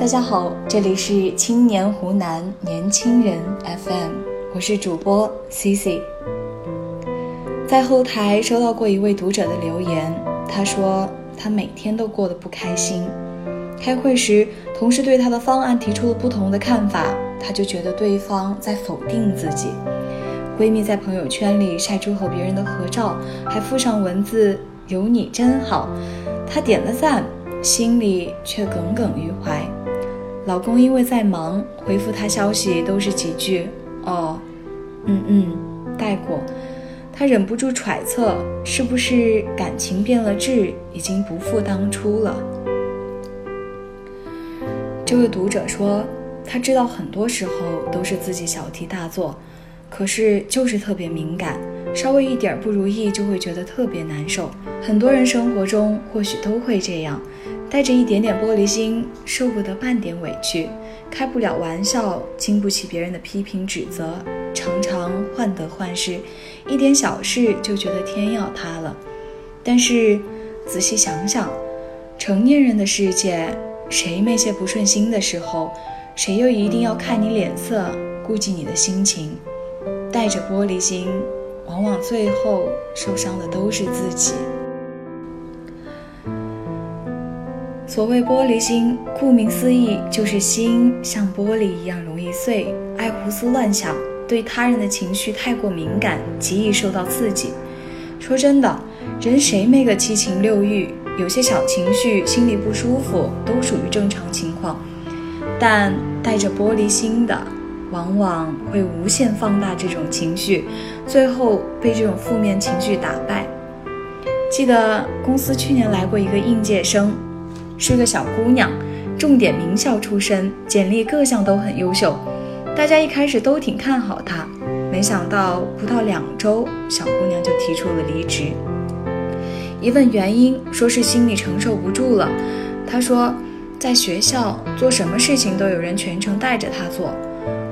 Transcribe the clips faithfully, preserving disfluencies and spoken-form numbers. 大家好，这里是青年湖南年轻人 F M， 我是主播 C C。 在后台收到过一位读者的留言，他说他每天都过得不开心，开会时同事对他的方案提出了不同的看法，他就觉得对方在否定自己。闺蜜在朋友圈里晒出和别人的合照，还附上文字有你真好，他点了赞，心里却耿耿于怀。老公因为在忙，回复他消息都是几句哦，嗯嗯，带过。他忍不住揣测，是不是感情变了质，已经不复当初了。这位读者说，他知道很多时候都是自己小题大做，可是就是特别敏感，稍微一点不如意就会觉得特别难受。很多人生活中或许都会这样，带着一点点玻璃心，受不得半点委屈，开不了玩笑，经不起别人的批评指责，常常患得患失，一点小事就觉得天要塌了。但是仔细想想，成年人的世界，谁没些不顺心的时候？谁又一定要看你脸色，顾忌你的心情？带着玻璃心，往往最后受伤的都是自己。所谓玻璃心，顾名思义就是心像玻璃一样容易碎，爱胡思乱想，对他人的情绪太过敏感，极易受到刺激。说真的，人谁没个七情六欲，有些小情绪，心里不舒服，都属于正常情况。但带着玻璃心的，往往会无限放大这种情绪，最后被这种负面情绪打败。记得公司去年来过一个应届生，是个小姑娘，重点名校出身，简历各项都很优秀，大家一开始都挺看好她，没想到不到两周，小姑娘就提出了离职。一问原因，说是心理承受不住了。她说，在学校做什么事情都有人全程带着她做，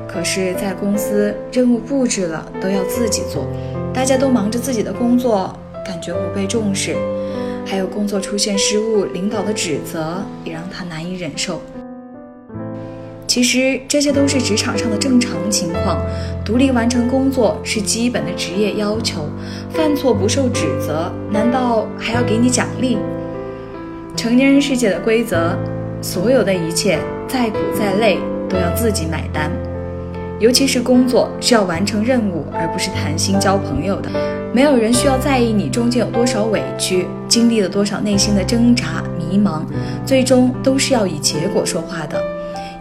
可是在公司任务布置了都要自己做，大家都忙着自己的工作，感觉不被重视，还有工作出现失误，领导的指责也让他难以忍受。其实这些都是职场上的正常情况，独立完成工作是基本的职业要求，犯错不受指责，难道还要给你奖励？成年人世界的规则，所有的一切再苦再累都要自己买单。尤其是工作是要完成任务，而不是谈心交朋友的。没有人需要在意你中间有多少委屈，经历了多少内心的挣扎迷茫，最终都是要以结果说话的。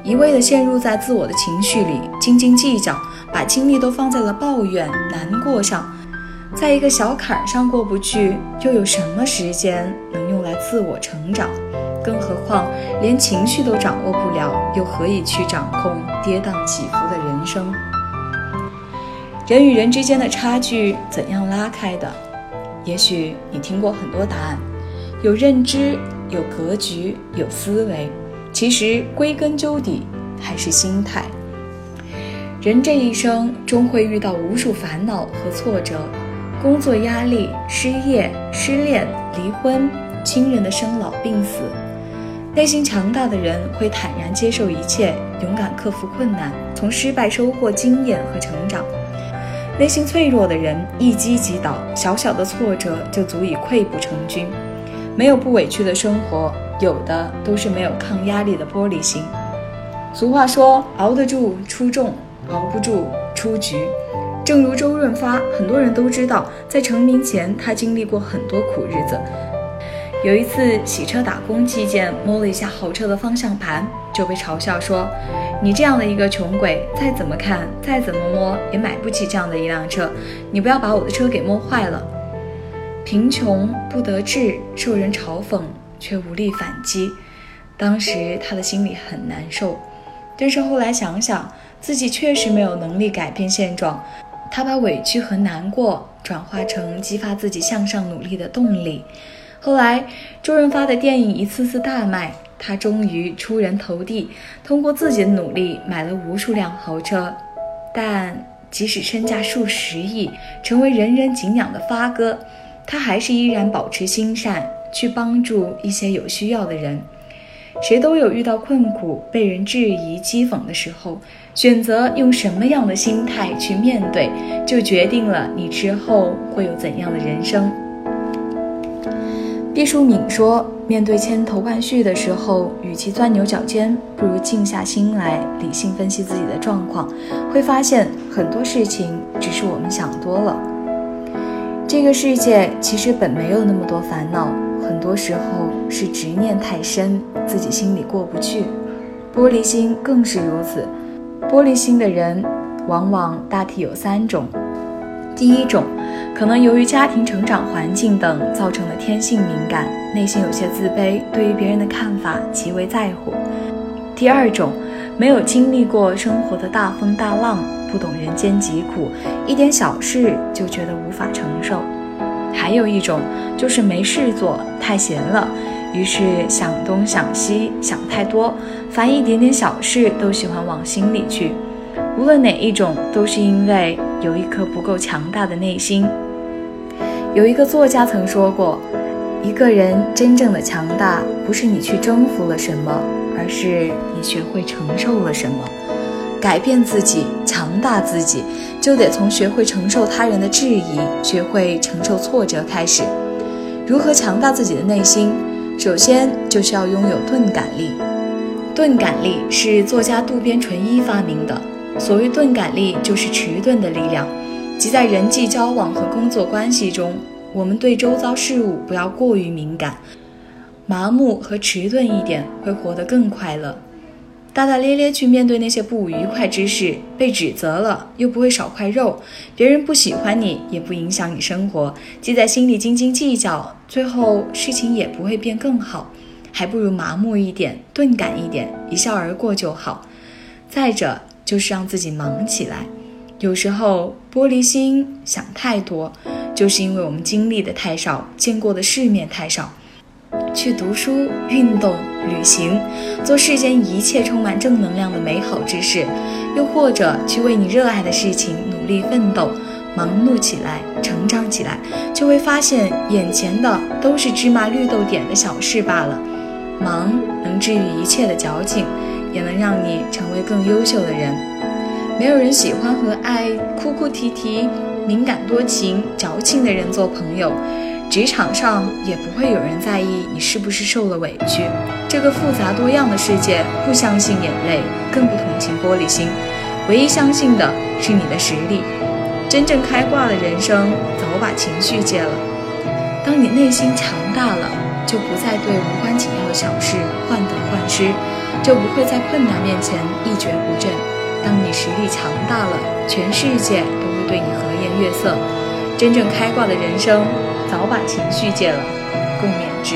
一味的陷入在自我的情绪里，斤斤计较，把精力都放在了抱怨难过上，在一个小坎上过不去，又有什么时间能用来自我成长？更何况连情绪都掌握不了，又何以去掌控跌宕起伏的人生？人与人之间的差距怎样拉开的？也许你听过很多答案，有认知，有格局，有思维，其实归根究底还是心态。人这一生终会遇到无数烦恼和挫折，工作压力、失业、失恋、离婚、亲人的生老病死。内心强大的人会坦然接受一切，勇敢克服困难，从失败收获经验和成长。内心脆弱的人一击即倒，小小的挫折就足以溃不成军。没有不委屈的生活，有的都是没有抗压力的玻璃心。俗话说，熬得住出众，熬不住出局。正如周润发，很多人都知道，在成名前他经历过很多苦日子。有一次洗车打工期间，摸了一下豪车的方向盘，就被嘲笑说，你这样的一个穷鬼，再怎么看再怎么摸也买不起这样的一辆车，你不要把我的车给摸坏了。贫穷不得志，受人嘲讽却无力反击，当时他的心里很难受。但是后来想想，自己确实没有能力改变现状，他把委屈和难过转化成激发自己向上努力的动力。后来周润发的电影一次次大卖，他终于出人头地，通过自己的努力买了无数辆豪车。但即使身价数十亿，成为人人敬仰的发哥，他还是依然保持心善，去帮助一些有需要的人。谁都有遇到困苦、被人质疑、讥讽的时候，选择用什么样的心态去面对，就决定了你之后会有怎样的人生。毕淑敏说，面对千头万绪的时候，与其钻牛角尖，不如静下心来理性分析自己的状况，会发现很多事情只是我们想多了。这个世界其实本没有那么多烦恼，很多时候是执念太深，自己心里过不去。玻璃心更是如此。玻璃心的人往往大体有三种。第一种，可能由于家庭成长环境等造成的天性敏感，内心有些自卑，对于别人的看法极为在乎。第二种，没有经历过生活的大风大浪，不懂人间疾苦，一点小事就觉得无法承受。还有一种就是没事做，太闲了，于是想东想西，想太多，凡一点点小事都喜欢往心里去。无论哪一种，都是因为有一颗不够强大的内心。有一个作家曾说过，一个人真正的强大，不是你去征服了什么，而是你学会承受了什么。改变自己，强大自己，就得从学会承受他人的质疑，学会承受挫折开始。如何强大自己的内心？首先就是要拥有钝感力。钝感力是作家渡边淳一发明的。所谓钝感力，就是迟钝的力量，即在人际交往和工作关系中，我们对周遭事物不要过于敏感，麻木和迟钝一点，会活得更快乐。大大咧咧去面对那些不愉快之事，被指责了又不会少块肉，别人不喜欢你也不影响你生活，记在心里斤斤计较，最后事情也不会变更好，还不如麻木一点，钝感一点，一笑而过就好。再者就是让自己忙起来。有时候玻璃心想太多，就是因为我们经历的太少，见过的世面太少。去读书、运动、旅行，做世间一切充满正能量的美好之事，又或者去为你热爱的事情努力奋斗，忙碌起来，成长起来，就会发现眼前的都是芝麻绿豆点的小事罢了。忙能治愈一切的矫情，也能让你成为更优秀的人。没有人喜欢和爱哭哭啼啼、敏感多情、矫情的人做朋友，职场上也不会有人在意你是不是受了委屈。这个复杂多样的世界，不相信眼泪，更不同情玻璃心，唯一相信的是你的实力。真正开挂的人生，早把情绪戒了。当你内心强大了，就不再对无关紧要的小事患得患失，就不会在困难面前一蹶不振。当你实力强大了，全世界都会对你和颜悦色。真正开挂的人生，早把情绪戒了，共勉之。